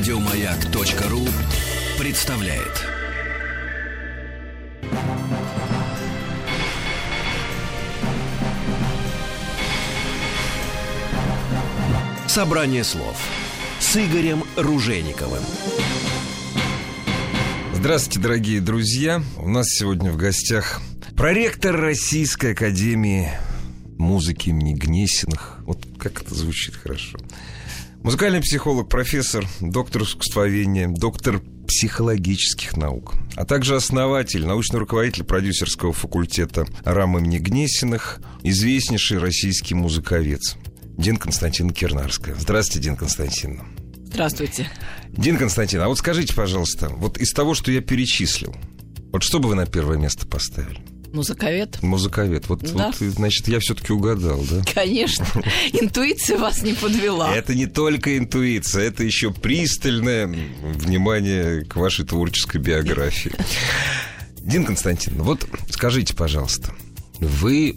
Радиомаяк.ру представляет. Собрание слов с Игорем Ружейниковым. Здравствуйте, дорогие друзья. У нас сегодня в гостях проректор Российской академии музыки имени Гнесиных. Вот как это звучит хорошо. Музыкальный психолог, профессор, доктор искусствоведения, доктор психологических наук, а также основатель, научный руководитель продюсерского факультета РАМ имени Гнесиных, известнейший российский музыковед Дина Константиновна Кирнарская. Здравствуйте, Дина Константиновна. Здравствуйте. Дина Константиновна, а вот скажите, пожалуйста, вот из того, что я перечислил, вот что бы вы на первое место поставили? Музыковед. Музыковед. Вот, да. Значит, я все-таки угадал, да? Конечно. Интуиция вас не подвела. Это не только интуиция, это еще пристальное внимание к вашей творческой биографии. Дина Константиновна, вот скажите, пожалуйста, вы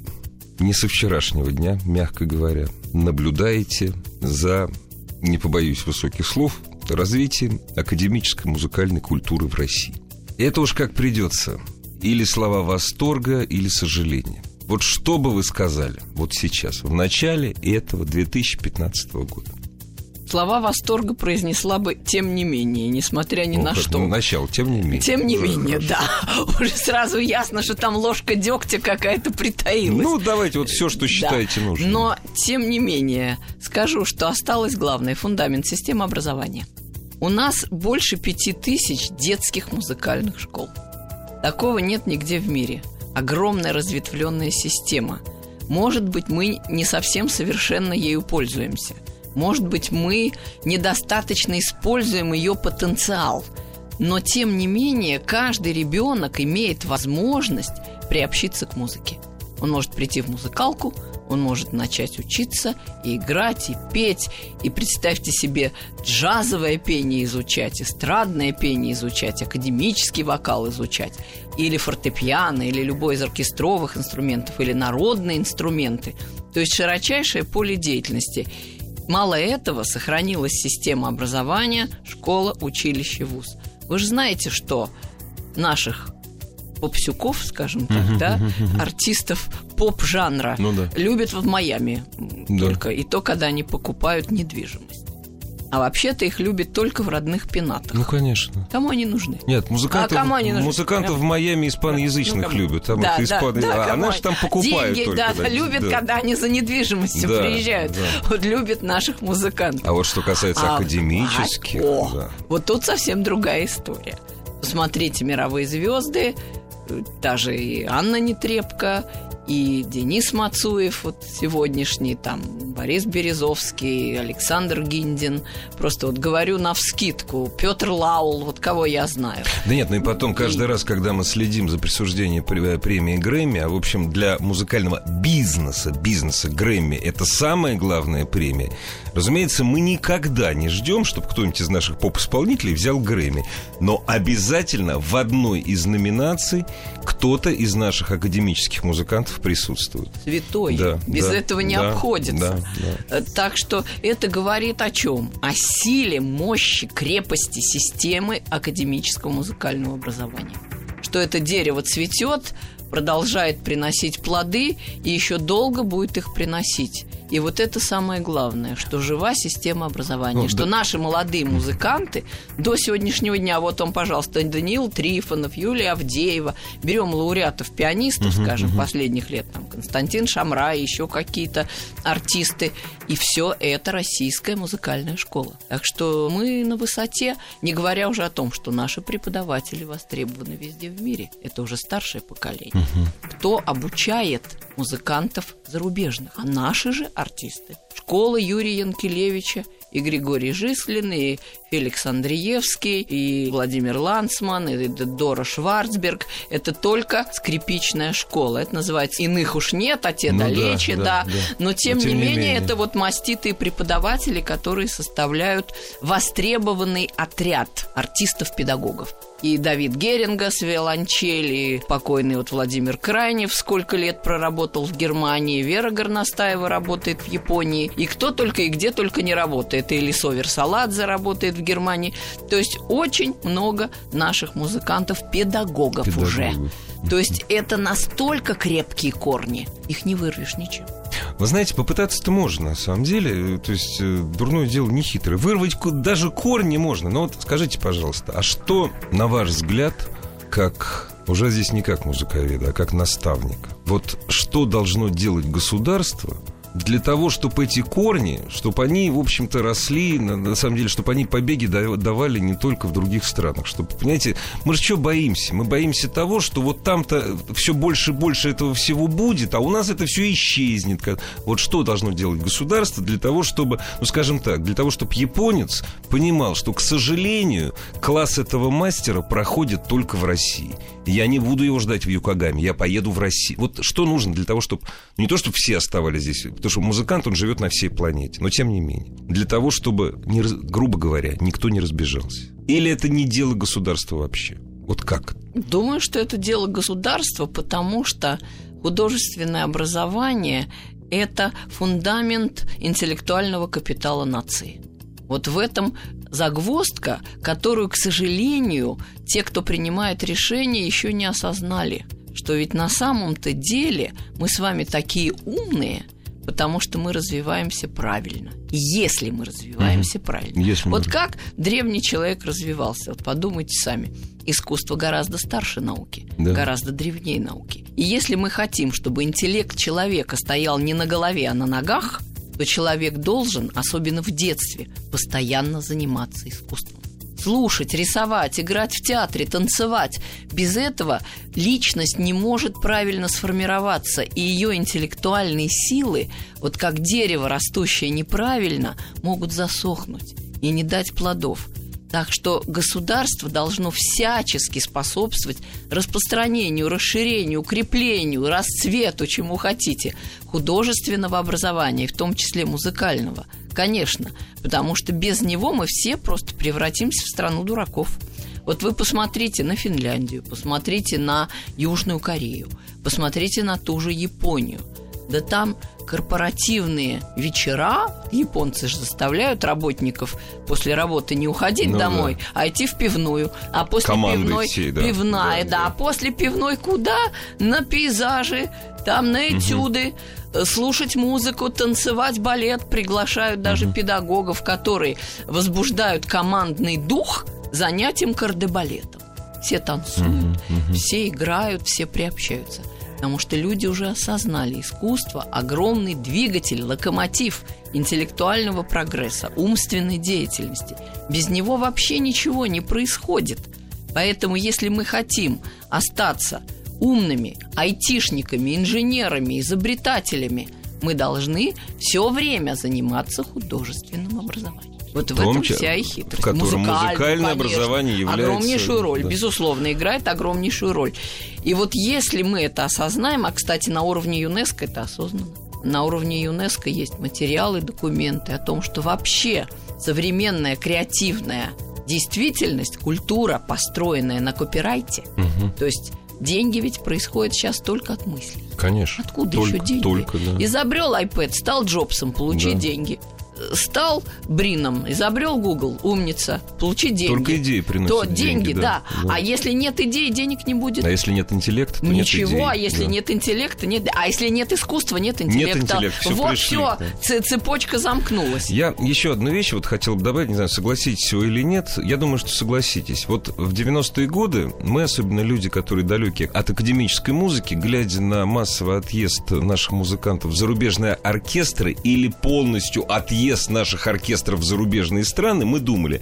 не со вчерашнего дня, мягко говоря, наблюдаете за, не побоюсь высоких слов, развитием академической музыкальной культуры в России. Это уж как придется. Или слова восторга, или сожаления. Вот что бы вы сказали вот сейчас, в начале этого 2015 года? Слова восторга произнесла бы «тем не менее», несмотря ни на что. Ну, начало, тем не менее. Тем не менее, да. Уже сразу ясно, что там ложка дегтя какая-то притаилась. Ну, давайте вот все, что считаете нужным. Но, тем не менее, скажу, что осталось главное – фундамент системы образования. У нас больше 5000 детских музыкальных школ. Такого нет нигде в мире. Огромная разветвленная система. Может быть, мы не совсем совершенно ею пользуемся. Может быть, мы недостаточно используем ее потенциал. Но, тем не менее, каждый ребенок имеет возможность приобщиться к музыке. Он может прийти в музыкалку, он может начать учиться, и играть, и петь. И представьте себе, джазовое пение изучать, эстрадное пение изучать, академический вокал изучать, или фортепиано, или любой из оркестровых инструментов, или народные инструменты. То есть широчайшее поле деятельности. Мало этого, сохранилась система образования, школа, училище, вуз. Вы же знаете, что наших попсюков, скажем так, артистов поп-жанра любят в Майами только, и то, когда они покупают недвижимость. А вообще-то их любят только в родных пенатах. Ну, конечно. Кому они нужны? Нет, музыкантов в Майами испаноязычных любят. Там а наши там покупают деньги, только. Деньги, любят, когда они за недвижимостью приезжают. Да. Вот любят наших музыкантов. А вот что касается академических... Вот тут совсем другая история. Посмотрите «Мировые звезды», даже и Анна Нетребко, и Денис Мацуев, вот сегодняшний, там Борис Березовский, Александр Гиндин. Просто вот говорю навскидку. Петр Лаул, вот кого я знаю. Да нет, ну и потом каждый раз, когда мы следим за присуждением премии Грэмми, а в общем для музыкального бизнеса Грэмми это самая главная премия. Разумеется, мы никогда не ждем, чтобы кто-нибудь из наших поп-исполнителей взял Грэмми. Но обязательно в одной из номинаций кто-то из наших академических музыкантов присутствует. Святой. Да, Без этого не обходится. Да. Так что это говорит о чем? О силе, мощи, крепости системы академического музыкального образования. Что это дерево цветет, продолжает приносить плоды и еще долго будет их приносить. И вот это самое главное, что жива система образования, что наши молодые музыканты до сегодняшнего дня, вот он, пожалуйста, Даниил Трифонов, Юлия Авдеева, берем лауреатов пианистов, скажем, последних лет, там Константин Шамрай, еще какие-то артисты, и все это российская музыкальная школа. Так что мы на высоте, не говоря уже о том, что наши преподаватели востребованы везде в мире. Это уже старшее поколение. Кто обучает музыкантов зарубежных, а наши же артисты. Школа Юрия Янкелевича, и Григорий Жислин, и Феликс Андреевский, и Владимир Ланцман, и Дора Шварцберг. Это только скрипичная школа. Это называется «иных уж нет, а те далече», Но, тем не менее, это вот маститые преподаватели, которые составляют востребованный отряд артистов-педагогов. И Давид Геринга с виолончели, покойный вот Владимир Крайнев, сколько лет проработал в Германии, Вера Горностаева работает в Японии. И кто только и где только не работает. работает, или Соверсаладзе работает в Германии. То есть очень много наших музыкантов-педагогов уже. То есть это настолько крепкие корни, их не вырвешь ничем. Вы знаете, попытаться-то можно, на самом деле. То есть дурное дело не хитрое. Вырвать даже корни можно. Но вот скажите, пожалуйста, а что, на ваш взгляд, как... уже здесь не как музыковеда, а как наставника? Вот что должно делать государство для того, чтобы эти корни, чтобы они, в общем-то, росли, на самом деле, чтобы они побеги давали не только в других странах, чтобы, понимаете, мы же чего боимся? Мы боимся того, что вот там-то все больше и больше этого всего будет, а у нас это все исчезнет. Вот что должно делать государство для того, чтобы, ну, скажем так, для того, чтобы японец понимал, что, к сожалению, класс этого мастера проходит только в России. Я не буду его ждать в Юкогаме, я поеду в Россию. Вот что нужно для того, чтобы... Не то, чтобы все оставались здесь, потому что музыкант, он живет на всей планете, но тем не менее. Для того, чтобы, грубо говоря, никто не разбежался. Или это не дело государства вообще? Вот как? Думаю, что это дело государства, потому что художественное образование – это фундамент интеллектуального капитала нации. Вот в этом загвоздка, которую, к сожалению, те, кто принимает решения, еще не осознали, что ведь на самом-то деле мы с вами такие умные, потому что мы развиваемся правильно. Если мы развиваемся правильно. Yes, вот как древний человек развивался? Вот подумайте сами. Искусство гораздо старше науки, гораздо древнее науки. И если мы хотим, чтобы интеллект человека стоял не на голове, а на ногах, то человек должен, особенно в детстве, постоянно заниматься искусством. Слушать, рисовать, играть в театре, танцевать. Без этого личность не может правильно сформироваться, и ее интеллектуальные силы, вот как дерево, растущее неправильно, могут засохнуть и не дать плодов. Так что государство должно всячески способствовать распространению, расширению, укреплению, расцвету, чему хотите, художественного образования, в том числе музыкального. Конечно, потому что без него мы все просто превратимся в страну дураков. Вот вы посмотрите на Финляндию, посмотрите на Южную Корею, посмотрите на ту же Японию. Да там корпоративные вечера, японцы же заставляют работников после работы не уходить домой, а идти в пивную. А после пивной пивная, а после пивной куда? На пейзажи, там на этюды, слушать музыку, танцевать балет. Приглашают даже педагогов, которые возбуждают командный дух занятием кардебалетом. Все танцуют, все играют, все приобщаются. Потому что люди уже осознали, искусство – огромный двигатель, локомотив интеллектуального прогресса, умственной деятельности. Без него вообще ничего не происходит. Поэтому, если мы хотим остаться умными, айтишниками, инженерами, изобретателями, мы должны все время заниматься художественным образованием. Вот в этом вся и хитрость. В котором музыкальное образование является... огромнейшую роль, безусловно, играет огромнейшую роль. И вот если мы это осознаем, а, кстати, на уровне ЮНЕСКО это осознано, на уровне ЮНЕСКО есть материалы, документы о том, что вообще современная креативная действительность, культура, построенная на копирайте, то есть... деньги ведь происходят сейчас только от мыслей. Конечно. Откуда еще деньги? Изобрел iPad, стал Джобсом, получи деньги. Стал Брином, изобрел Google, умница, получи деньги. Только идеи приносят то деньги, да. А если нет идей, денег не будет. А если нет интеллекта, то ничего, нет идей. А если нет интеллекта, нет... А если нет искусства, нет интеллекта. Нет интеллекта, всё, вот пришли, цепочка замкнулась. Я еще одну вещь вот хотел бы добавить, не знаю, согласитесь вы или нет. Я думаю, что согласитесь. Вот в 90-е годы мы, особенно люди, которые далеки от академической музыки, глядя на массовый отъезд наших музыкантов в зарубежные оркестры или полностью отъезд наших оркестров в зарубежные страны, мы думали,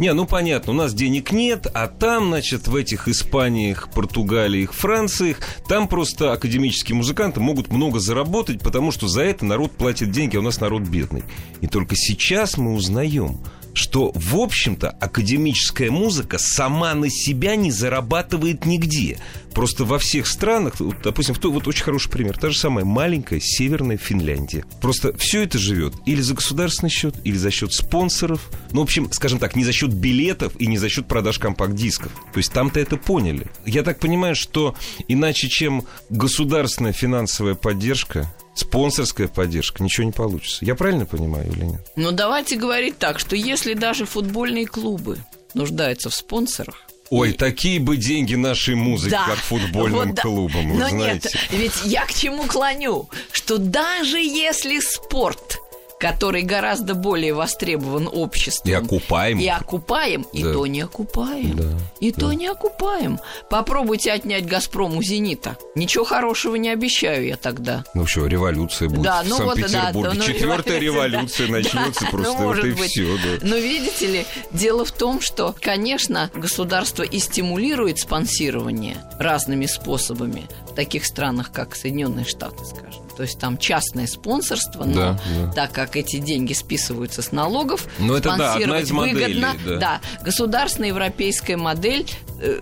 не, ну понятно, у нас денег нет, а там, значит, в этих Испаниях, Португалиях, Франциях, там просто академические музыканты могут много заработать, потому что за это народ платит деньги, а у нас народ бедный. И только сейчас мы узнаем, что, в общем-то, академическая музыка сама на себя не зарабатывает нигде. Просто во всех странах, допустим, вот очень хороший пример, та же самая маленькая северная Финляндия. Просто все это живет или за государственный счет, или за счет спонсоров. Ну, в общем, скажем так, не за счет билетов и не за счет продаж компакт-дисков. То есть там-то это поняли. Я так понимаю, что иначе, чем государственная финансовая поддержка, спонсорская поддержка, ничего не получится. Я правильно понимаю или нет? Ну, давайте говорить так, что если даже футбольные клубы нуждаются в спонсорах, ой, такие бы деньги нашей музыки, да, как футбольным вот, да, клубам, вы но знаете. Нет, ведь я к чему клоню, что даже если спорт, который гораздо более востребован обществом, и окупаем, да, и то не окупаем, да, и да, то не окупаем. Попробуйте отнять «Газпром» у «Зенита». Ничего хорошего не обещаю я тогда. Ну что, революция будет, да, в ну Санкт-Петербурге. Вот, да, Четвертая революция, да, начнется, да, просто, ну, вот и все. Да. Но видите ли, дело в том, что, конечно, государство и стимулирует спонсирование разными способами в таких странах, как Соединенные Штаты, скажем. То есть там частное спонсорство, но да, да, так как эти деньги списываются с налогов, но спонсировать это, да, выгодно. Моделей, да. Да, государственная европейская модель,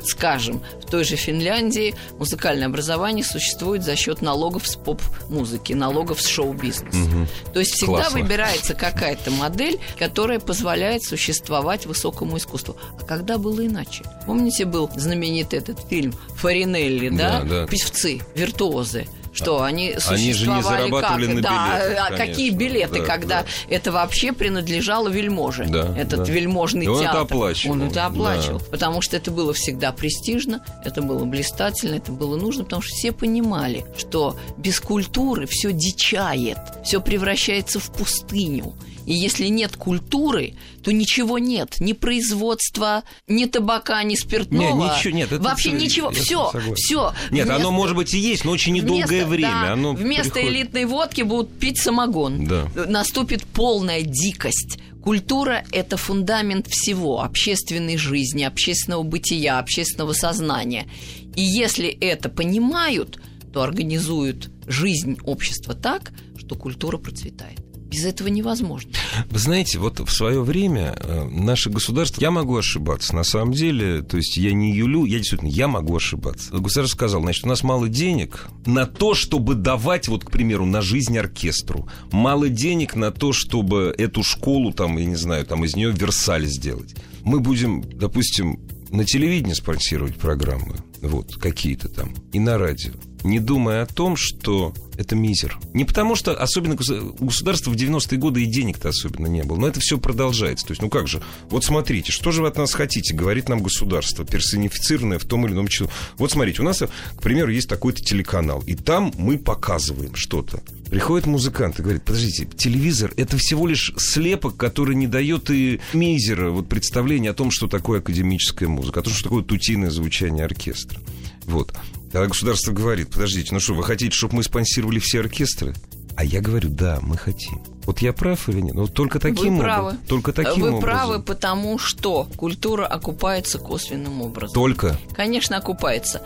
скажем, в той же Финляндии музыкальное образование существует за счет налогов с поп-музыки, налогов с шоу-бизнеса. Угу. То есть всегда выбирается какая-то модель, которая позволяет существовать высокому искусству. А когда было иначе? Помните, был знаменитый этот фильм «Фаринелли», да? Да, да. Певцы, виртуозы. Что они существовали, они же не зарабатывали как? На билетах, да, конечно. Какие билеты, да, когда да, это вообще принадлежало вельможе, да, этот да, вельможный театр. Он это оплачивал. Он это оплачивал, да, потому что это было всегда престижно, это было блистательно, это было нужно, потому что все понимали, что без культуры все дичает, все превращается в пустыню. И если нет культуры, то ничего нет. Ни производства, ни табака, ни спиртного. Нет, ничего, нет, это вообще ничего. Все, все. Нет, вместо... оно, может быть, и есть, но очень недолгое время. Да, оно вместо приходит... элитной водки будут пить самогон. Да. Наступит полная дикость. Культура – это фундамент всего. Общественной жизни, общественного бытия, общественного сознания. И если это понимают, то организуют жизнь общества так, что культура процветает. Без этого невозможно. Вы знаете, вот в свое время наше государство... Я могу ошибаться, на самом деле. То есть я не юлю, я действительно, я могу ошибаться. Государство сказало, значит, у нас мало денег на то, чтобы давать, вот, к примеру, на жизнь оркестру. Мало денег на то, чтобы эту школу, там, я не знаю, там, из нее Версаль сделать. Мы будем, допустим, на телевидении спонсировать программы, вот, какие-то там, и на радио, не думая о том, что это мизер. Не потому что, особенно у государства в 90-е годы и денег-то особенно не было, но это все продолжается. То есть, ну как же, вот смотрите, что же вы от нас хотите, говорит нам государство, персонифицированное в том или ином числе. Вот смотрите, у нас, к примеру, есть такой-то телеканал, и там мы показываем что-то. Приходит музыкант и говорит, подождите, телевизор — это всего лишь слепок, который не дает и мизера, вот, представления о том, что такое академическая музыка, о том, что такое тутийное звучание оркестра. Вот. А государство говорит, подождите, ну что, вы хотите, чтобы мы спонсировали все оркестры? А я говорю, да, мы хотим. Вот я прав или нет? Но только таким образом. Только таким образом. Вы правы, потому что культура окупается косвенным образом. Только? Конечно, окупается.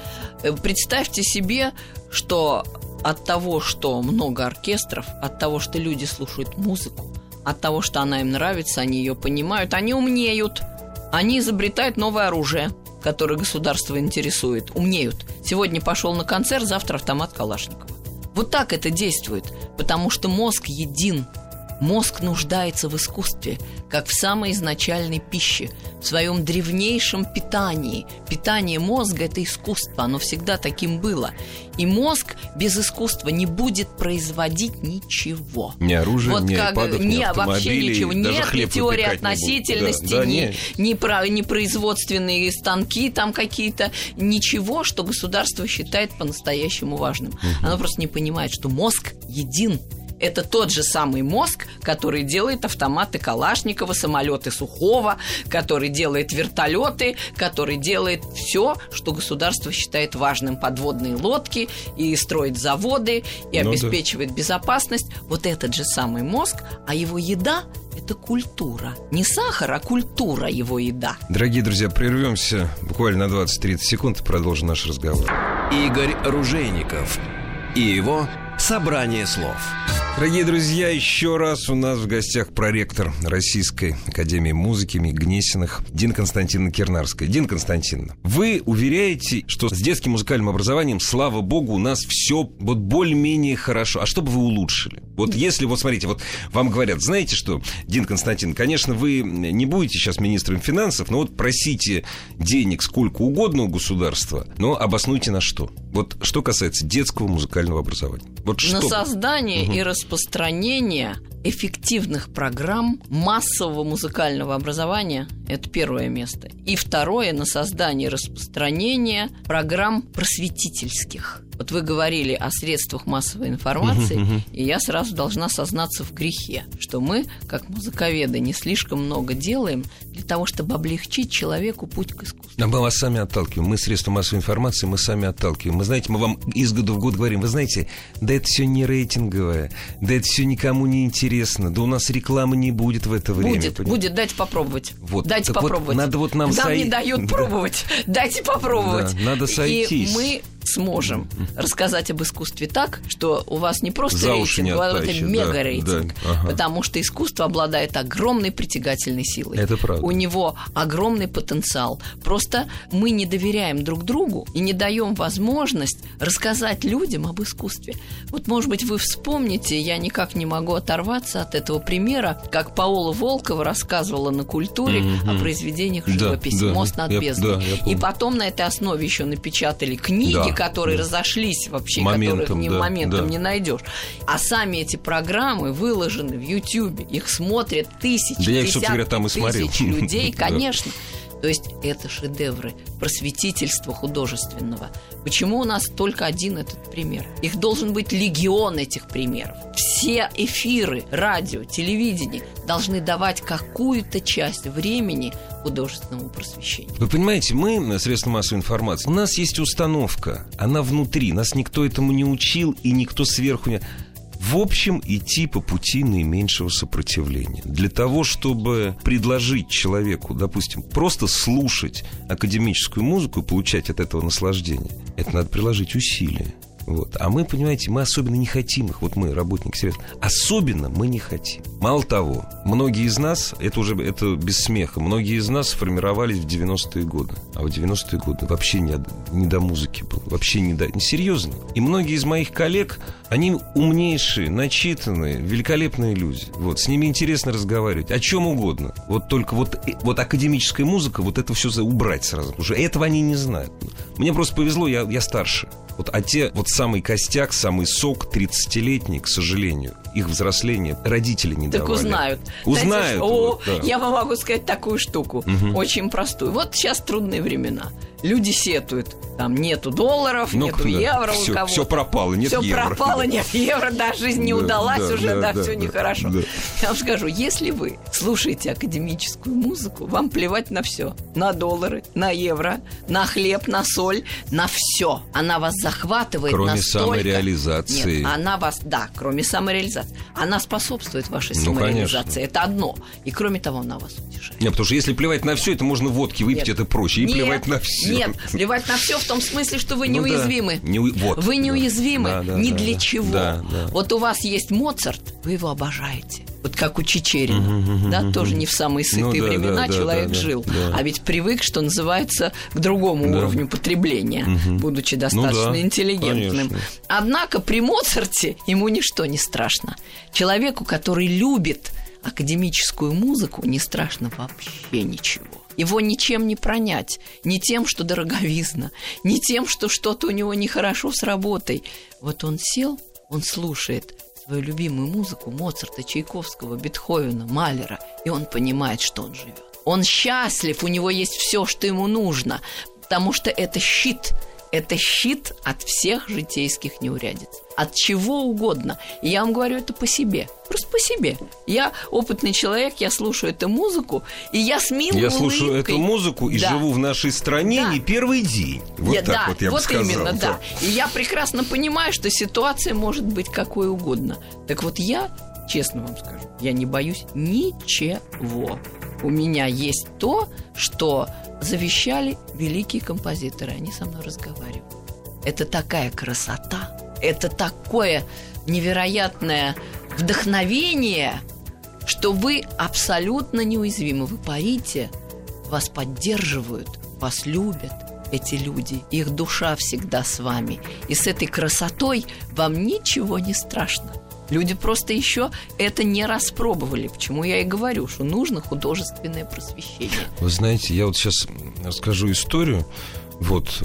Представьте себе, что от того, что много оркестров, от того, что люди слушают музыку, от того, что она им нравится, они ее понимают, они умнеют, они изобретают новое оружие, которые государство интересует, умнеют. Сегодня пошел на концерт, завтра автомат Калашникова. Вот так это действует, потому что мозг един. Мозг нуждается в искусстве, как в самой изначальной пище, в своем древнейшем питании. Питание мозга – это искусство, оно всегда таким было. И мозг без искусства не будет производить ничего. Ни оружия, вот ни iPad'ов, ни автомобилей, вообще ничего. Нет теории относительности, да, да, ни производственные станки там какие-то, ничего, что государство считает по-настоящему важным. Угу. Оно просто не понимает, что мозг един. Это тот же самый мозг, который делает автоматы Калашникова, самолеты Сухого, который делает вертолеты, который делает все, что государство считает важным. Подводные лодки, и строит заводы, и обеспечивает безопасность. Вот этот же самый мозг, а его еда – это культура. Не сахар, а культура его еда. Дорогие друзья, прервемся буквально на 20-30 секунд и продолжим наш разговор. Игорь Ружейников и его «Собрание слов». Дорогие друзья, еще раз у нас в гостях проректор Российской академии музыки имени Гнесиных Дина Константиновна Кирнарская. Дина Константиновна, вы уверяете, что с детским музыкальным образованием, слава богу, у нас все вот более-менее хорошо. А что бы вы улучшили? Вот если, вот смотрите, вот вам говорят, знаете что, Дина Константиновна, конечно, вы не будете сейчас министром финансов, но вот просите денег сколько угодно у государства, но обоснуйте на что. Вот что касается детского музыкального образования. Вот что... На создание и распространение эффективных программ массового музыкального образования – это первое место. И второе – на создание и распространение программ просветительских. Вот вы говорили о средствах массовой информации, и я сразу должна сознаться в грехе, что мы, как музыковеды, не слишком много делаем для того, чтобы облегчить человеку путь к искусству. А мы вас сами отталкиваем. Мы средства массовой информации, мы сами отталкиваем. Мы, знаете, мы вам из года в год говорим, вы знаете, да это все не рейтинговое, да это все никому не интересно, да у нас рекламы не будет в это время. Будет, дайте попробовать. Вот. Дайте так попробовать. Вот, надо вот нам не дают пробовать, дайте попробовать. Да, надо сойтись. И мы сможем рассказать об искусстве так, что у вас не просто за рейтинг, а это мега-рейтинг. Да, ага. Потому что искусство обладает огромной притягательной силой. Это правда. У него огромный потенциал. Просто мы не доверяем друг другу и не даем возможность рассказать людям об искусстве. Вот, может быть, вы вспомните, я никак не могу оторваться от этого примера, как Паола Волкова рассказывала на культуре о произведениях живописи «Мост над бездной». Да, и потом на этой основе еще напечатали книги, которые разошлись вообще, моментом не найдешь. А сами эти программы выложены в Ютьюбе, их смотрят тысячи, десятки тысяч людей, конечно. То есть это шедевры просветительства художественного. Почему у нас только один этот пример? Их должен быть легион этих примеров. Все эфиры, радио, телевидение должны давать какую-то часть времени художественному просвещению. Вы понимаете, мы, средства массовой информации, у нас есть установка, она внутри, нас никто этому не учил и никто сверху не... В общем, идти по пути наименьшего сопротивления. Для того, чтобы предложить человеку, допустим, просто слушать академическую музыку и получать от этого наслаждение, это надо приложить усилия. Вот. А мы, понимаете, мы особенно не хотим их. Вот мы, работники средств, особенно мы не хотим. Мало того, многие из нас, это без смеха, многие из нас сформировались в 90-е годы. А в 90-е годы вообще не до музыки было. Вообще серьезно. И многие из моих коллег, они умнейшие, начитанные, великолепные люди. Вот. С ними интересно разговаривать. О чем угодно. Вот только вот академическая музыка, вот это все убрать сразу. Потому что этого они не знают. Мне просто повезло, я старше. Самый костяк, самый сок 30-летний, к сожалению, их взросление родители не давали. Так узнают. Знаете, я вам могу сказать такую штуку, очень простую. Вот сейчас трудные времена. Люди сетуют. Там нету долларов, нету евро у кого-то. Все пропало, нет евро. Все пропало, нет евро, да, жизнь не удалась уже, да, все нехорошо. Я вам скажу, если вы слушаете академическую музыку, вам плевать на все. На доллары, на евро, на хлеб, на соль, на все. Она вас захватывает настолько... Кроме самореализации. Нет, она вас... Да, кроме самореализации. Она способствует вашей самореализации. Это одно. И кроме того, она вас утешает. Нет, потому что если плевать на все, это можно водки выпить, это проще. И плевать на все. Нет, плевать на все в том смысле, что вы неуязвимы. Вы неуязвимы ни для чего. Вот у вас есть Моцарт, вы его обожаете. Вот как у Чичерина, тоже не в самые сытые времена человек жил, а ведь привык, что называется, к другому уровню потребления, будучи достаточно интеллигентным. Конечно. Однако при Моцарте ему ничто не страшно. Человеку, который любит академическую музыку, не страшно вообще ничего. Его ничем не пронять, ни тем, что дороговизна, ни тем, что что-то у него нехорошо с работой. Вот он сел, он слушает свою любимую музыку Моцарта, Чайковского, Бетховена, Малера, и он понимает, что он живет. Он счастлив, у него есть все, что ему нужно, потому что это щит. Это щит от всех житейских неурядиц, от чего угодно. И я вам говорю это по себе, просто по себе. Я опытный человек, я слушаю эту музыку, и я с милой улыбкой. Я слушаю эту музыку и живу в нашей стране не первый день. Вот так я бы сказал. Вот именно, да. И я прекрасно понимаю, что ситуация может быть какой угодно. Так вот я, честно вам скажу, я не боюсь ничего. У меня есть то, что завещали великие композиторы. Они со мной разговаривают. Это такая красота, это такое невероятное вдохновение, что вы абсолютно неуязвимы. Вы парите, вас поддерживают, вас любят эти люди. Их душа всегда с вами. И с этой красотой вам ничего не страшно. Люди просто еще это не распробовали. Почему я и говорю, что нужно художественное просвещение. Вы знаете, я вот сейчас расскажу историю. Вот,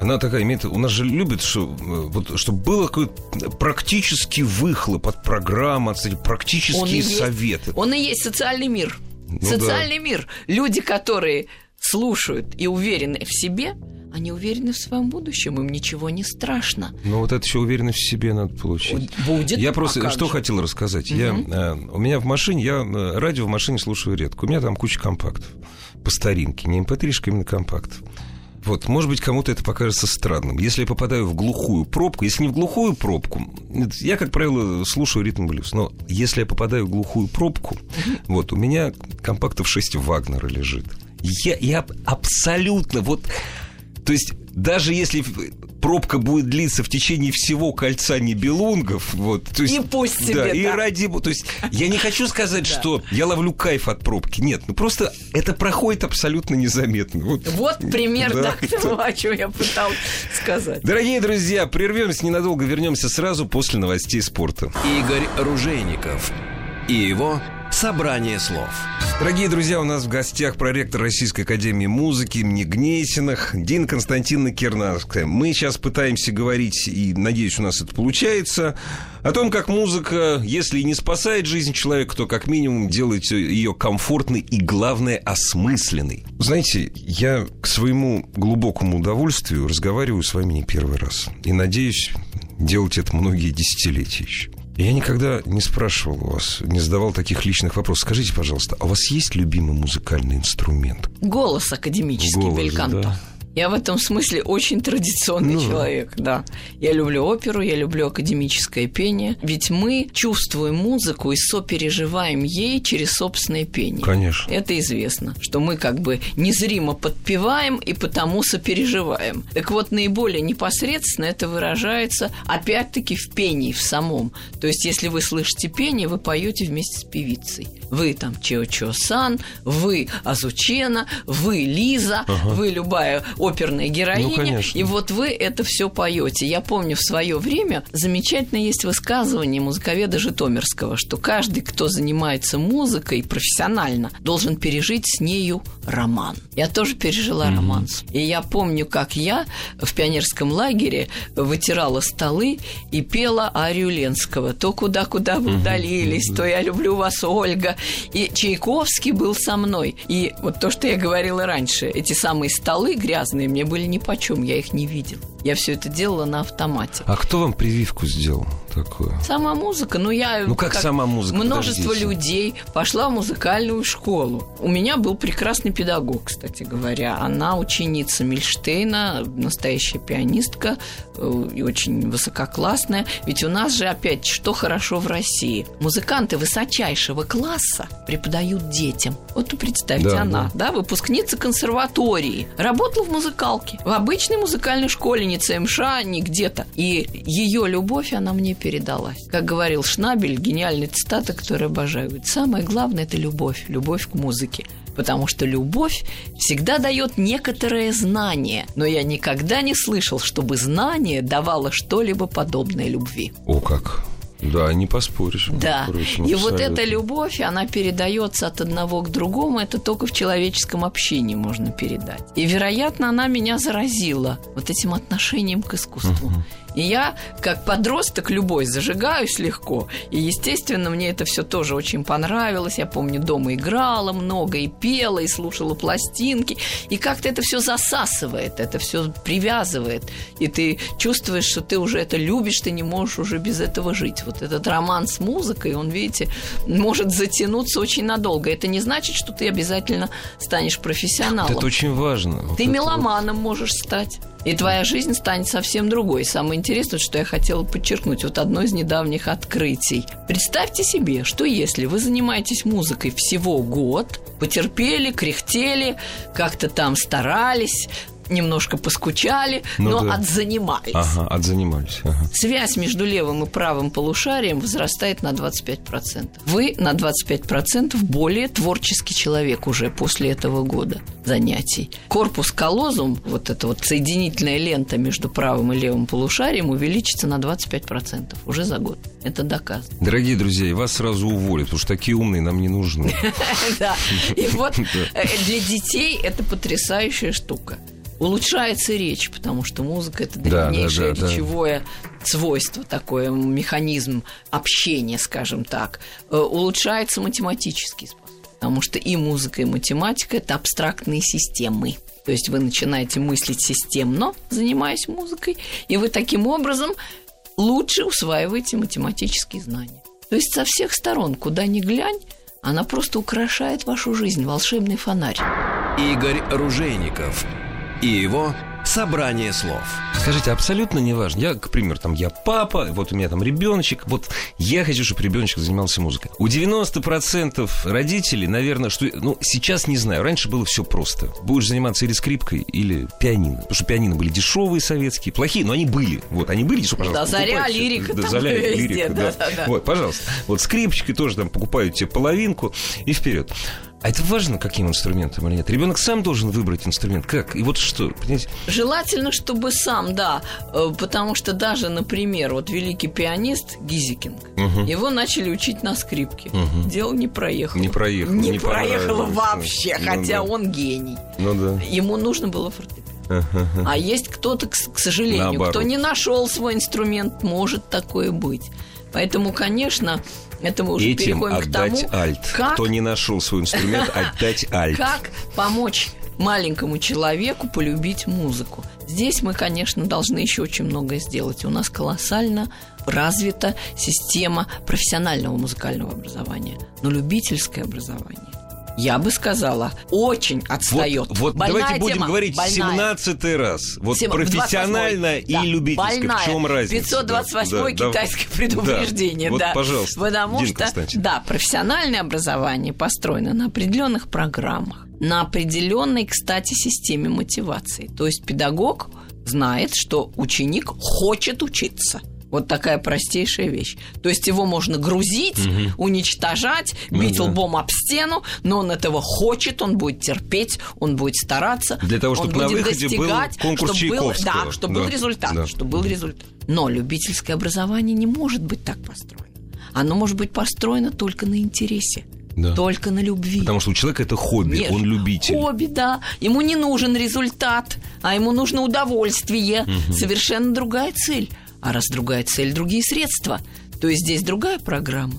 она такая имеет... У нас же любят, что, вот, чтобы был какой-то практический выхлоп от программы, от практические советы. Он и есть социальный мир. Ну, социальный мир. Люди, которые слушают и уверены в себе, они уверены в своем будущем, им ничего не страшно. Но вот это еще уверенность в себе надо получить. Будет. Я просто что хотел рассказать. Угу. У меня в машине, я радио в машине слушаю редко. У меня там куча компактов по старинке. Не MP3-шка, именно компактов. Вот, может быть, кому-то это покажется странным. Если я попадаю в глухую пробку, если не в глухую пробку, я, как правило, слушаю ритм блюз. Но если я попадаю в глухую пробку, вот, у меня компактов 6 Вагнера лежит. Я абсолютно, вот, то есть, даже если пробка будет длиться в течение всего кольца Нибелунгов, вот, то есть, не пусть себе, да, и ради, то есть, я не хочу сказать, что я ловлю кайф от пробки, нет, ну просто это проходит абсолютно незаметно. Вот примерно того, о чем я пыталась сказать. Дорогие друзья, прервемся ненадолго, вернемся сразу после новостей спорта. Игорь Ружейников и его «Собрание слов». Дорогие друзья, у нас в гостях проректор Российской академии музыки имени Гнесиных Дина Константиновна Кирнарская. Мы сейчас пытаемся говорить, и, надеюсь, у нас это получается, о том, как музыка, если и не спасает жизнь человека, то как минимум делает ее комфортной и, главное, осмысленной. Знаете, я к своему глубокому удовольствию разговариваю с вами не первый раз. И, надеюсь, делать это многие десятилетия еще. Я никогда не спрашивал у вас, не задавал таких личных вопросов. Скажите, пожалуйста, а у вас есть любимый музыкальный инструмент? Голос академический, бельканто. Да. Я в этом смысле очень традиционный человек, да. Я люблю оперу, я люблю академическое пение. Ведь мы чувствуем музыку и сопереживаем ей через собственное пение. Конечно. Это известно, что мы как бы незримо подпеваем и потому сопереживаем. Так вот, наиболее непосредственно это выражается, опять-таки, в пении, в самом. То есть, если вы слышите пение, вы поете вместе с певицей. Вы там Чо-Чо-Сан, вы Азучена, вы Лиза, вы любая... оперная героиня, и вот вы это все поете. Я помню в свое время замечательно есть высказывание музыковеда Житомирского, что каждый, кто занимается музыкой профессионально, должен пережить с нею роман. Я тоже пережила роман. И я помню, как я в пионерском лагере вытирала столы и пела арию Ленского. То куда-куда вы удалились, то я люблю вас, Ольга. И Чайковский был со мной. И вот то, что я говорила раньше, эти самые столы грязные, мне были нипочем, я их не видел. Я все это делала на автомате. А кто вам прививку сделал такую? Сама музыка. Ну как сама музыка? Множество людей пошла в музыкальную школу. У меня был прекрасный педагог, кстати говоря. Она ученица Мильштейна, настоящая пианистка и очень высококлассная. Ведь у нас же опять что хорошо в России. Музыканты высочайшего класса преподают детям. Вот представьте, она, выпускница консерватории, работала в музыкалке, в обычной музыкальной школе, не ЦМШ, не где-то. И ее любовь, она мне передалась. Как говорил Шнабель, гениальная цитата, которую обожаю. Говорит, самое главное – это любовь. Любовь к музыке. Потому что любовь всегда дает некоторое знание. Но я никогда не слышал, чтобы знание давало что-либо подобное любви. О как! Да, не поспоришь. Да, и вот эта любовь, она передается от одного к другому. Это только в человеческом общении можно передать. И, вероятно, она меня заразила вот этим отношением к искусству. И я, как подросток любой, зажигаюсь легко. И, естественно, мне это все тоже очень понравилось. Я помню, дома играла много, и пела, и слушала пластинки. И как-то это все засасывает, это все привязывает. И ты чувствуешь, что ты уже это любишь, ты не можешь уже без этого жить. Вот этот роман с музыкой, он, видите, может затянуться очень надолго. Это не значит, что ты обязательно станешь профессионалом. Вот это очень важно. Вот ты меломаном можешь стать. И твоя жизнь станет совсем другой. Самое интересное, что я хотела подчеркнуть, вот одно из недавних открытий. Представьте себе, что если вы занимаетесь музыкой всего год, потерпели, кряхтели, как-то там старались, немножко поскучали, но отзанимались. Ага, отзанимались. Ага. Связь между левым и правым полушарием возрастает на 25%. Вы на 25% более творческий человек уже после этого года занятий. Корпус коллозум, вот эта вот соединительная лента между правым и левым полушарием, увеличится на 25% уже за год. Это доказано. Дорогие друзья, и вас сразу уволят, потому что такие умные нам не нужны. Да, и вот для детей это потрясающая штука. Улучшается речь, потому что музыка – это древнейшее речевое свойство, такой механизм общения, скажем так. Улучшается математический способ, потому что и музыка, и математика – это абстрактные системы. То есть вы начинаете мыслить системно, занимаясь музыкой, и вы таким образом лучше усваиваете математические знания. То есть со всех сторон, куда ни глянь, она просто украшает вашу жизнь, волшебный фонарь. Игорь Ружейников и его собрание слов. Скажите, абсолютно не важно. Я, к примеру, там, я папа, вот у меня там ребеночек. Вот я хочу, чтобы ребеночек занимался музыкой. У 90% родителей, наверное, что... Ну, сейчас не знаю. Раньше было все просто. Будешь заниматься или скрипкой, или пианино. Потому что пианино были дешевые советские, плохие, но они были. Вот, они были дешевые, пожалуйста. Да, Заря, лирика, да, там Заря, везде. Лирика, да. Вот, пожалуйста. Вот скрипчики тоже там покупают тебе половинку и вперед. А это важно, каким инструментом или нет? Ребенок сам должен выбрать инструмент. Как? И вот что, понимаете? Желательно, чтобы сам, да. Потому что даже, например, вот великий пианист Гизикинг, его начали учить на скрипке. Дело не проехало. Не проехало вообще, хотя он гений. Ему нужно было фортепиано. А есть кто-то, к сожалению, наоборот, кто не нашел свой инструмент, может такое быть. Поэтому, конечно... Это мы уже переходим к тому, как... Кто не нашел свой инструмент, отдать альт. Как помочь маленькому человеку полюбить музыку? Здесь мы, конечно, должны еще очень многое сделать. У нас колоссально развита система профессионального музыкального образования, но любительское образование, я бы сказала, очень отстает. Вот давайте будем говорить 17-й раз. Вот профессионально и любительское. В чем разница? 528-й китайское предупреждение. Вот, пожалуйста, потому что, да, профессиональное образование построено на определенных программах, на определенной, кстати, системе мотивации. То есть педагог знает, что ученик хочет учиться. Вот такая простейшая вещь. То есть его можно грузить, уничтожать, бить лбом об стену, но он этого хочет, он будет терпеть, он будет стараться. Для того, чтобы на выходе был конкурс Чайковского. Да, чтобы был результат, чтобы был результат. Но любительское образование не может быть так построено. Оно может быть построено только на интересе. Да. Только на любви. Потому что у человека это хобби, нет, он любитель. Хобби, да. Ему не нужен результат, а ему нужно удовольствие. Совершенно другая цель. А раз другая цель, другие средства. То есть здесь другая программа,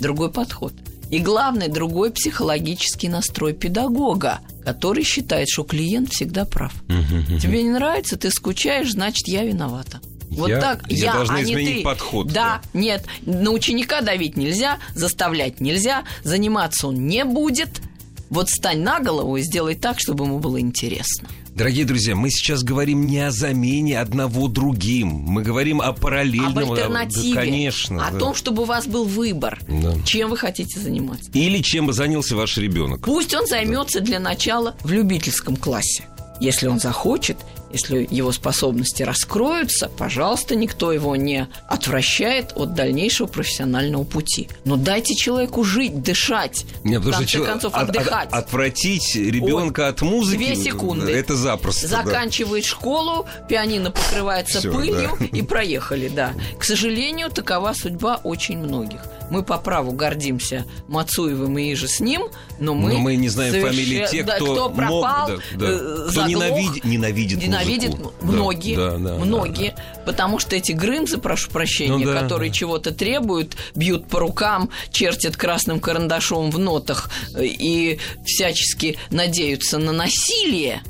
другой подход. И главное, другой психологический настрой педагога, который считает, что клиент всегда прав. Тебе не нравится, ты скучаешь, значит, я виновата. Вот я, так я должна изменить ты. Подход. Да, да, нет, на ученика давить нельзя, заставлять нельзя, заниматься он не будет. Вот стань на голову и сделай так, чтобы ему было интересно. Дорогие друзья, мы сейчас говорим не о замене одного другим. Мы говорим о параллельном... Об альтернативе. Да, конечно. О том, чтобы у вас был выбор, чем вы хотите заниматься. Или чем бы занялся ваш ребенок. Пусть он займется для начала в любительском классе. Если он захочет, если его способности раскроются, пожалуйста, никто его не отвращает от дальнейшего профессионального пути. Но дайте человеку жить, дышать, в конце концов, отдыхать. Отвратить ребенка от музыки. 2 секунды. Это запросто. Заканчивает школу, пианино покрывается пылью, и проехали, да. К сожалению, такова судьба очень многих. Мы по праву гордимся Мацуевым и иже с ним, но мы не знаем фамилии тех, кто пропал, кто ненавидит музыку. Многие, потому что эти грымзы, прошу прощения, которые чего-то требуют, бьют по рукам, чертят красным карандашом в нотах и всячески надеются на насилие.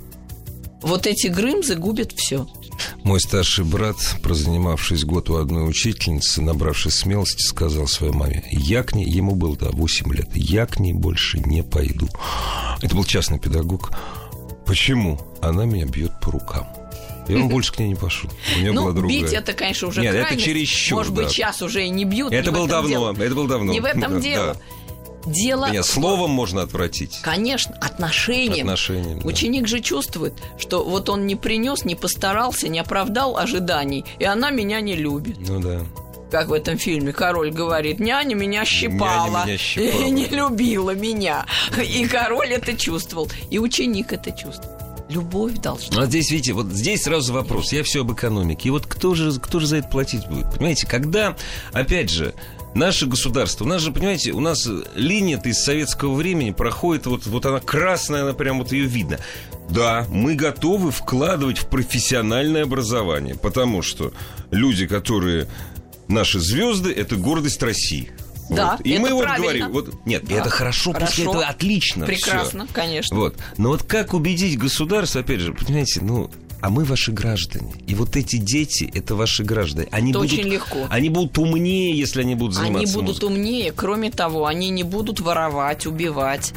Вот эти грымзы губят все. Мой старший брат, прозанимавшись год у одной учительницы, набравшись смелости, сказал своей маме: я к ней, ему было 8 лет, я к ней больше не пойду. Это был частный педагог. Почему? Она меня бьет по рукам. И он больше к ней не пошел. У нее была другая. Бить это, конечно, уже крайность. Нет, это чересчур. Может быть, сейчас уже и не бьют. Это было давно. Не в этом дело. дело... Меня словом можно отвратить. Конечно, отношением. Отношением, да. Ученик же чувствует, что вот он не принес, не постарался, не оправдал ожиданий, и она меня не любит. Ну да. Как в этом фильме король говорит: «Няня меня щипала, и не любила меня». И король это чувствовал, и ученик это чувствовал. Любовь должна. А здесь, видите, вот здесь сразу вопрос. Я все об экономике. И вот кто же за это платить будет? Понимаете, когда, опять же, наше государство, у нас же, понимаете, у нас линия-то из советского времени проходит, вот она красная, она прям вот ее видно. Да, мы готовы вкладывать в профессиональное образование, потому что люди, которые наши звезды, это гордость России. Да, вот. И это мы вот говорим, вот, нет, да, это хорошо, после этого отлично. Прекрасно, всё, конечно. Вот. Но вот как убедить государство, опять же, понимаете, ну, а мы ваши граждане. И вот эти дети, это ваши граждане. Они будут, очень легко. Они будут умнее, если они будут заниматься музыкой. Они будут умнее, кроме того, они не будут воровать, убивать.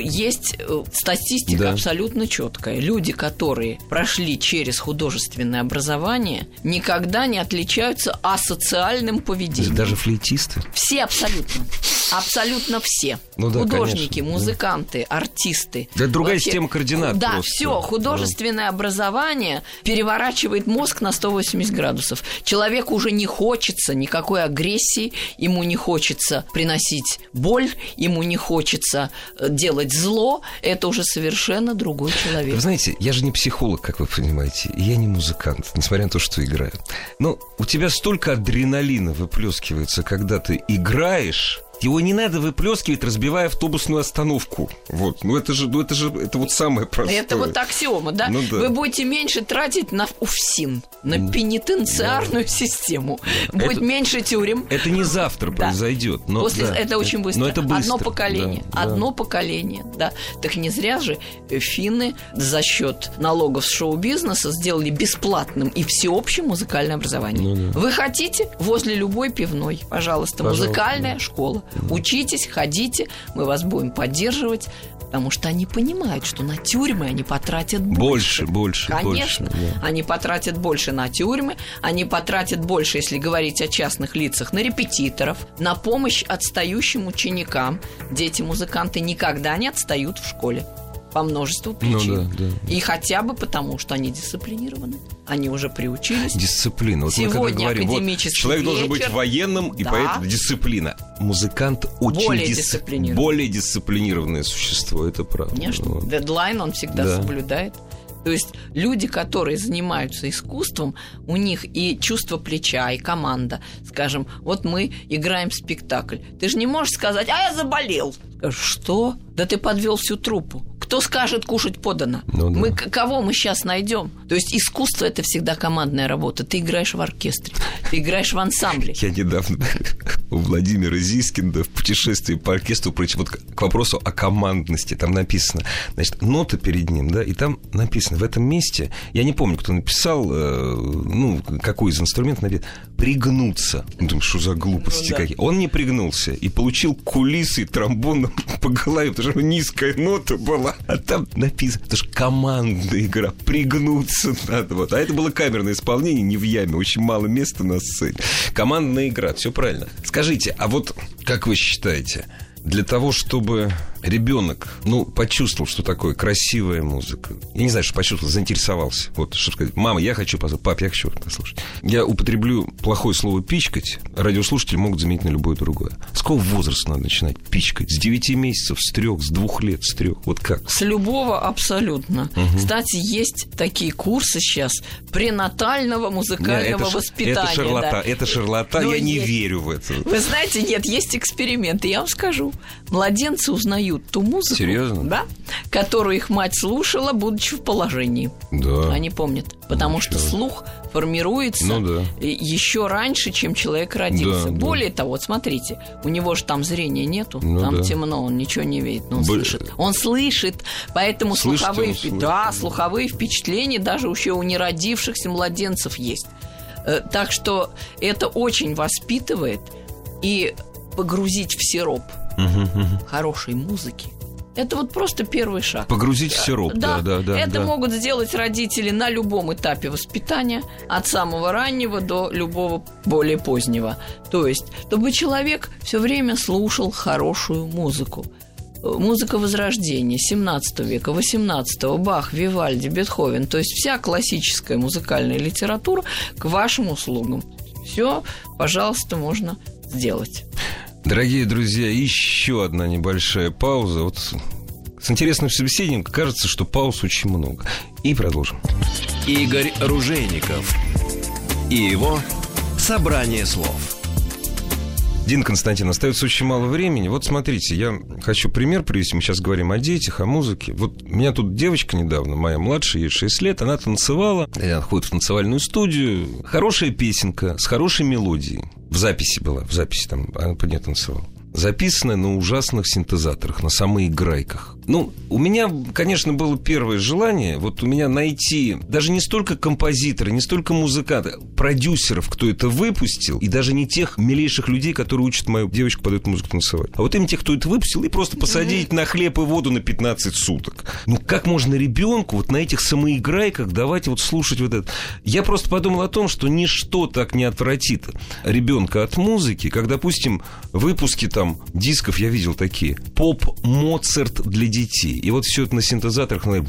Есть статистика, да, абсолютно четкая. Люди, которые прошли через художественное образование, никогда не отличаются асоциальным поведением. Даже флейтисты? Все абсолютно. Абсолютно все. Ну, да, художники, конечно, музыканты, да, артисты. Да, другая система координат. Да, просто все. Художественное, да, образование переворачивает мозг на 180 градусов. Человеку уже не хочется никакой агрессии, ему не хочется приносить боль, ему не хочется делать зло. Это уже совершенно другой человек. Вы знаете, я же не психолог, как вы понимаете, и я не музыкант, несмотря на то, что играю. Но у тебя столько адреналина выплескивается, когда ты играешь... Его не надо выплескивать, разбивая автобусную остановку. Вот. Ну, это же это вот самое простое. Это вот аксиома, да? Ну, да. Вы будете меньше тратить на УФСИН, на пенитенциарную, да, систему. Да. Будет меньше тюрем. Это не завтра произойдет. Но, после, да, это очень быстро. Но это быстро. Одно поколение. Да. Одно поколение, да. Так не зря же финны за счет налогов с шоу-бизнеса сделали бесплатным и всеобщее музыкальное образование. Ну, да. Вы хотите? Возле любой пивной. Пожалуйста, музыкальная, да, школа. Учитесь, ходите, мы вас будем поддерживать, потому что они понимают, что на тюрьмы они потратят больше. Конечно, больше, да, они потратят больше на тюрьмы, они потратят больше, если говорить о частных лицах, на репетиторов, на помощь отстающим ученикам. Дети-музыканты никогда не отстают в школе по множеству причин. Ну, да, да. И хотя бы потому, что они дисциплинированы. Они уже приучились. Дисциплина. Вот сегодня мы когда говорим, академический вот, человек вечер, должен быть военным, да, и поэтому дисциплина. Музыкант очень более дисциплинированное существо, это правда. Конечно, вот. Дедлайн он всегда, да, соблюдает. То есть люди, которые занимаются искусством, у них и чувство плеча, и команда. Скажем, вот мы играем в спектакль. Ты же не можешь сказать: «А я заболел». Скажешь: «Что? Да ты подвел всю труппу». Кто скажет, кушать подано? Ну, да. Кого мы сейчас найдем? То есть искусство — это всегда командная работа. Ты играешь в оркестре, ты играешь в ансамбле. Я недавно у Владимира Зискинда в путешествии по оркестру, вот к вопросу о командности, там написано, значит, нота перед ним, да, и там написано в этом месте, я не помню, кто написал, ну, какой из инструментов написано, пригнуться. Думаю, что за глупости, ну, да, какие. Он не пригнулся и получил кулисой тромбоном по голове, потому что низкая нота была. А там написано, это же командная игра, пригнуться надо. Вот. А это было камерное исполнение, не в яме, очень мало места на сцене. Командная игра, все правильно. Скажите, а вот как вы считаете, для того, чтобы ребенок, ну, почувствовал, что такое красивая музыка, я не знаю, что почувствовал, заинтересовался, вот, чтобы сказать: «Мама, я хочу послушать», «Пап, я хочу послушать». Я употреблю плохое слово «пичкать», радиослушатели могут заменить на любое другое. С какого возраста надо начинать пичкать? С 9 месяцев, с 3, с 2 лет, с 3, вот как? С любого абсолютно. Угу. Кстати, есть такие курсы сейчас пренатального музыкального воспитания. Это шарлатан, я не верю в это. Вы знаете, нет, есть эксперименты, я вам скажу. Младенцы узнают ту музыку, да, которую их мать слушала, будучи в положении. Да. Они помнят. Потому что слух формируется, ну, да, еще раньше, чем человек родился. Да, более, да, того, вот смотрите, у него же там зрения нету, ну, там, да, темно, он ничего не видит, но он слышит. Он слышит, поэтому слуховые впечатления даже еще у неродившихся младенцев есть. Так что это очень воспитывает, и погрузить в сироп хорошей музыки Это вот просто первый шаг. Погрузить в сироп, да. Это могут сделать родители на любом этапе воспитания, от самого раннего до любого более позднего. То есть, чтобы человек все время слушал хорошую музыку. Музыка Возрождения, 17 века, 18-го, Бах, Вивальди, Бетховен, то есть вся классическая музыкальная литература к вашим услугам. Все, пожалуйста, можно сделать. Дорогие друзья, еще одна небольшая пауза. Вот с интересным собеседником кажется, что пауз очень много. И продолжим. Игорь Ружейников и его собрание слов. Дин, Константин, остается очень мало времени. Вот смотрите, я хочу пример привести. Мы сейчас говорим о детях, о музыке. Вот у меня тут девочка недавно, моя младшая, ей 6 лет, она танцевала, она ходит в танцевальную студию. Хорошая песенка с хорошей мелодией. В записи была, в записи там, она под нее танцевала. Записанная на ужасных синтезаторах, на самоиграйках. Ну, у меня, конечно, было первое желание, вот у меня найти даже не столько композитора, не столько музыканта, продюсеров, кто это выпустил, и даже не тех милейших людей, которые учат мою девочку под эту музыку танцевать, а вот именно тех, кто это выпустил, и просто посадить на хлеб и воду на 15 суток. Ну, как можно ребенку вот на этих самоиграйках давать вот слушать вот это? Я просто подумал о том, что ничто так не отвратит ребенка от музыки, как, допустим, выпуски там дисков, я видел такие, поп-моцарт для детей. И вот все это на синтезаторах. Это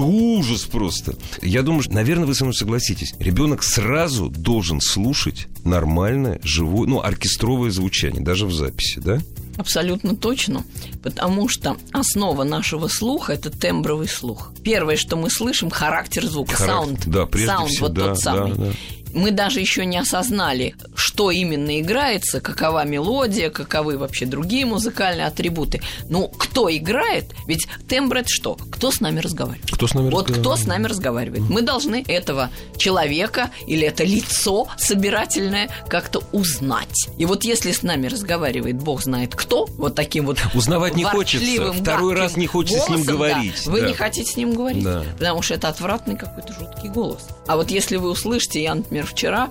ужас просто. Я думаю, что, наверное, вы со мной согласитесь. Ребенок сразу должен слушать нормальное, живое, ну, оркестровое звучание, даже в записи, да? Абсолютно точно, потому что основа нашего слуха – это тембровый слух. Первое, что мы слышим – характер звука, саунд. Да, прежде всего, вот тот самый. Да. Мы даже еще не осознали, что именно играется, какова мелодия, каковы вообще другие музыкальные атрибуты. Ну, кто играет? Ведь тембр – это что? Кто с нами разговаривает? Кто с нами разговаривает. Мы должны этого человека или это лицо собирательное как-то узнать. И вот если с нами разговаривает бог знает кто, вот таким вот узнавать не хочется, второй раз не хочется голосом, с ним говорить. Да, вы не хотите с ним говорить, потому что это отвратный какой-то жуткий голос. А вот если вы услышите, я, например, вчера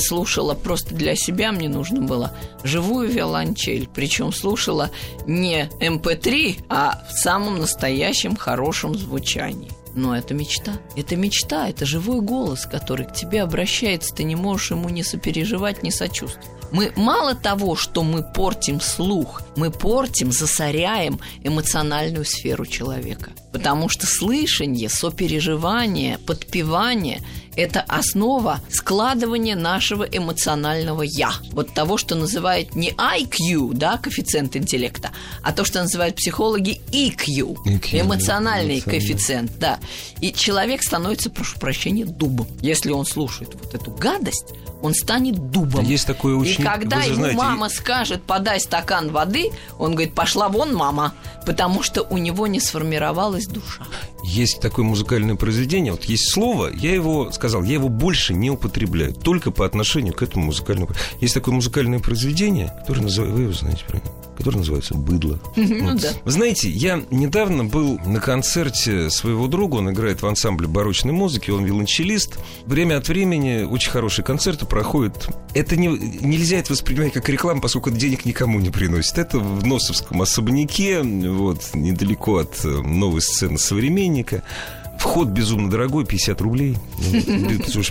слушала просто для себя, мне нужно было живую виолончель, причем слушала не MP3, а в самом настоящем хорошем звучании. Но это мечта. Это мечта, это живой голос, который к тебе обращается. Ты не можешь ему ни сопереживать, ни сочувствовать. Мы мало того, что мы портим слух, мы портим, засоряем эмоциональную сферу человека. Потому что слышание, сопереживание, подпевание – это основа складывания нашего эмоционального «я». Вот того, что называют не IQ, да, коэффициент интеллекта, а то, что называют психологи EQ, эмоциональный коэффициент, да. И человек становится, прошу прощения, дубом. Если он слушает вот эту гадость, он станет дубом. Есть такое очень... И когда ему мама скажет «подай стакан воды», он говорит «пошла вон, мама», потому что у него не сформировалась душа. Есть такое музыкальное произведение, вот есть слово, я его сказал, я его больше не употребляю, только по отношению к этому музыкальному. Есть такое музыкальное произведение, которое называется, вы его знаете правильно, которое называется «Быдло». Ну да. Вы знаете, я недавно был на концерте своего друга, он играет в ансамбле барочной музыки, он виолончелист. Время от времени очень хорошие концерты проходят. Это нельзя это воспринимать как рекламу, поскольку это денег никому не приносит. Это в Носовском особняке, вот, недалеко от новой сцены «Современника». Вход безумно дорогой, 50 рублей.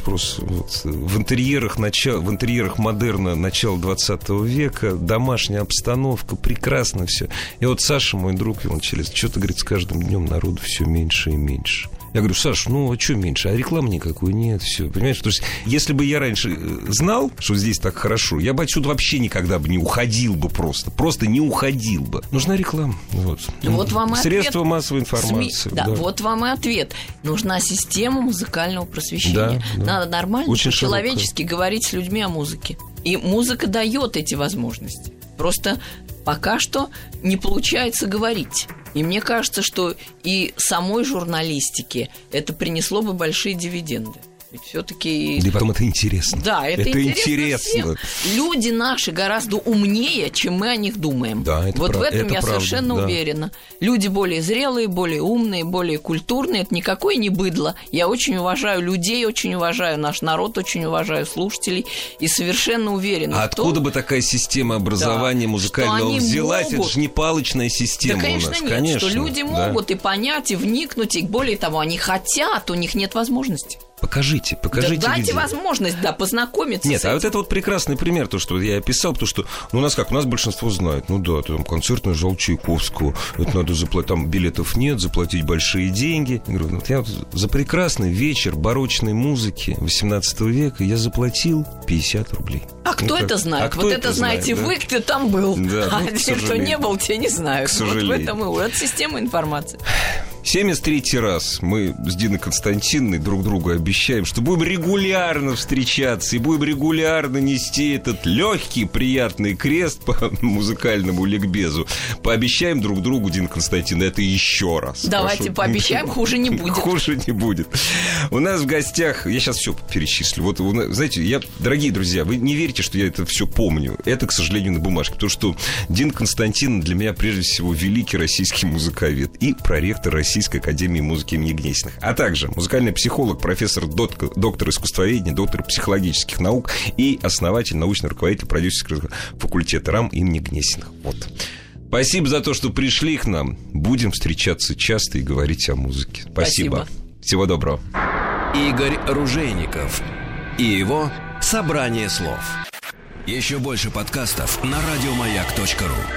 Просто в интерьерах, в интерьерах модерна начала 20 века, домашняя обстановка, прекрасно все. И вот Саша, мой друг, виолончелист, что-то говорит, с каждым днем народу все меньше и меньше. Я говорю, Саш, ну а что меньше? А рекламы никакой нет, все, понимаешь? То есть, если бы я раньше знал, что здесь так хорошо, я бы отсюда вообще никогда бы не уходил бы просто не уходил бы. Нужна реклама, вот. Вот вам и средства ответ. Массовой информации. СМИ, да, вот вам и ответ. Нужна система музыкального просвещения. Да. Надо нормально, очень по-человечески говорить с людьми о музыке. И музыка дает эти возможности. Просто пока что не получается говорить. И мне кажется, что и самой журналистике это принесло бы большие дивиденды. Ведь все-таки... Да и потом это интересно. Да, это интересно. Люди наши гораздо умнее, чем мы о них думаем. Да, это вот в этом это я правда, совершенно уверена. Люди более зрелые, более умные, более культурные. Это никакое не быдло. Я очень уважаю людей, очень уважаю наш народ, очень уважаю слушателей. И совершенно уверена. А откуда бы такая система образования музыкального взялась? Могут... Это же не палочная система. Да, конечно, у нас. Нет. Конечно, что люди могут и понять, и вникнуть. И более того, они хотят, у них нет возможности. Покажите да, дайте людям возможность, познакомиться с этим. А вот это вот прекрасный пример, то, что я описал, потому что у нас большинство знает, там концертный зал Чайковского, это надо заплатить, там билетов нет, заплатить большие деньги. Я говорю, за прекрасный вечер барочной музыки 18 века я заплатил 50 рублей. А кто это знает? А вот это знаете вы, кто там был. Да, те, кто не был, те не знают. В этом и урод системы информации. 73-й раз мы с Диной Константиновной друг другу обещаем, что будем регулярно встречаться и будем регулярно нести этот легкий, приятный крест по музыкальному ликбезу. Пообещаем друг другу, Дина Константиновна, это еще раз. Давайте пообещаем, хуже не будет. Хуже не будет. У нас в гостях, я сейчас все перечислю. Вот, знаете, дорогие друзья, вы не верите, что я это все помню. Это, к сожалению, на бумажке. Потому что Дина Константиновна для меня, прежде всего, великий российский музыковед и проректор Российской академии музыки имени Гнесиных, а также музыкальный психолог, профессор, доктор искусствоведения, доктор психологических наук и основатель, научный руководитель продюсерского факультета РАМ имени Гнесиных. Спасибо за то, что пришли к нам. Будем встречаться часто и говорить о музыке. Спасибо. Всего доброго. Игорь Ружейников и его «Собрание слов». Еще больше подкастов на радиомаяк.ру.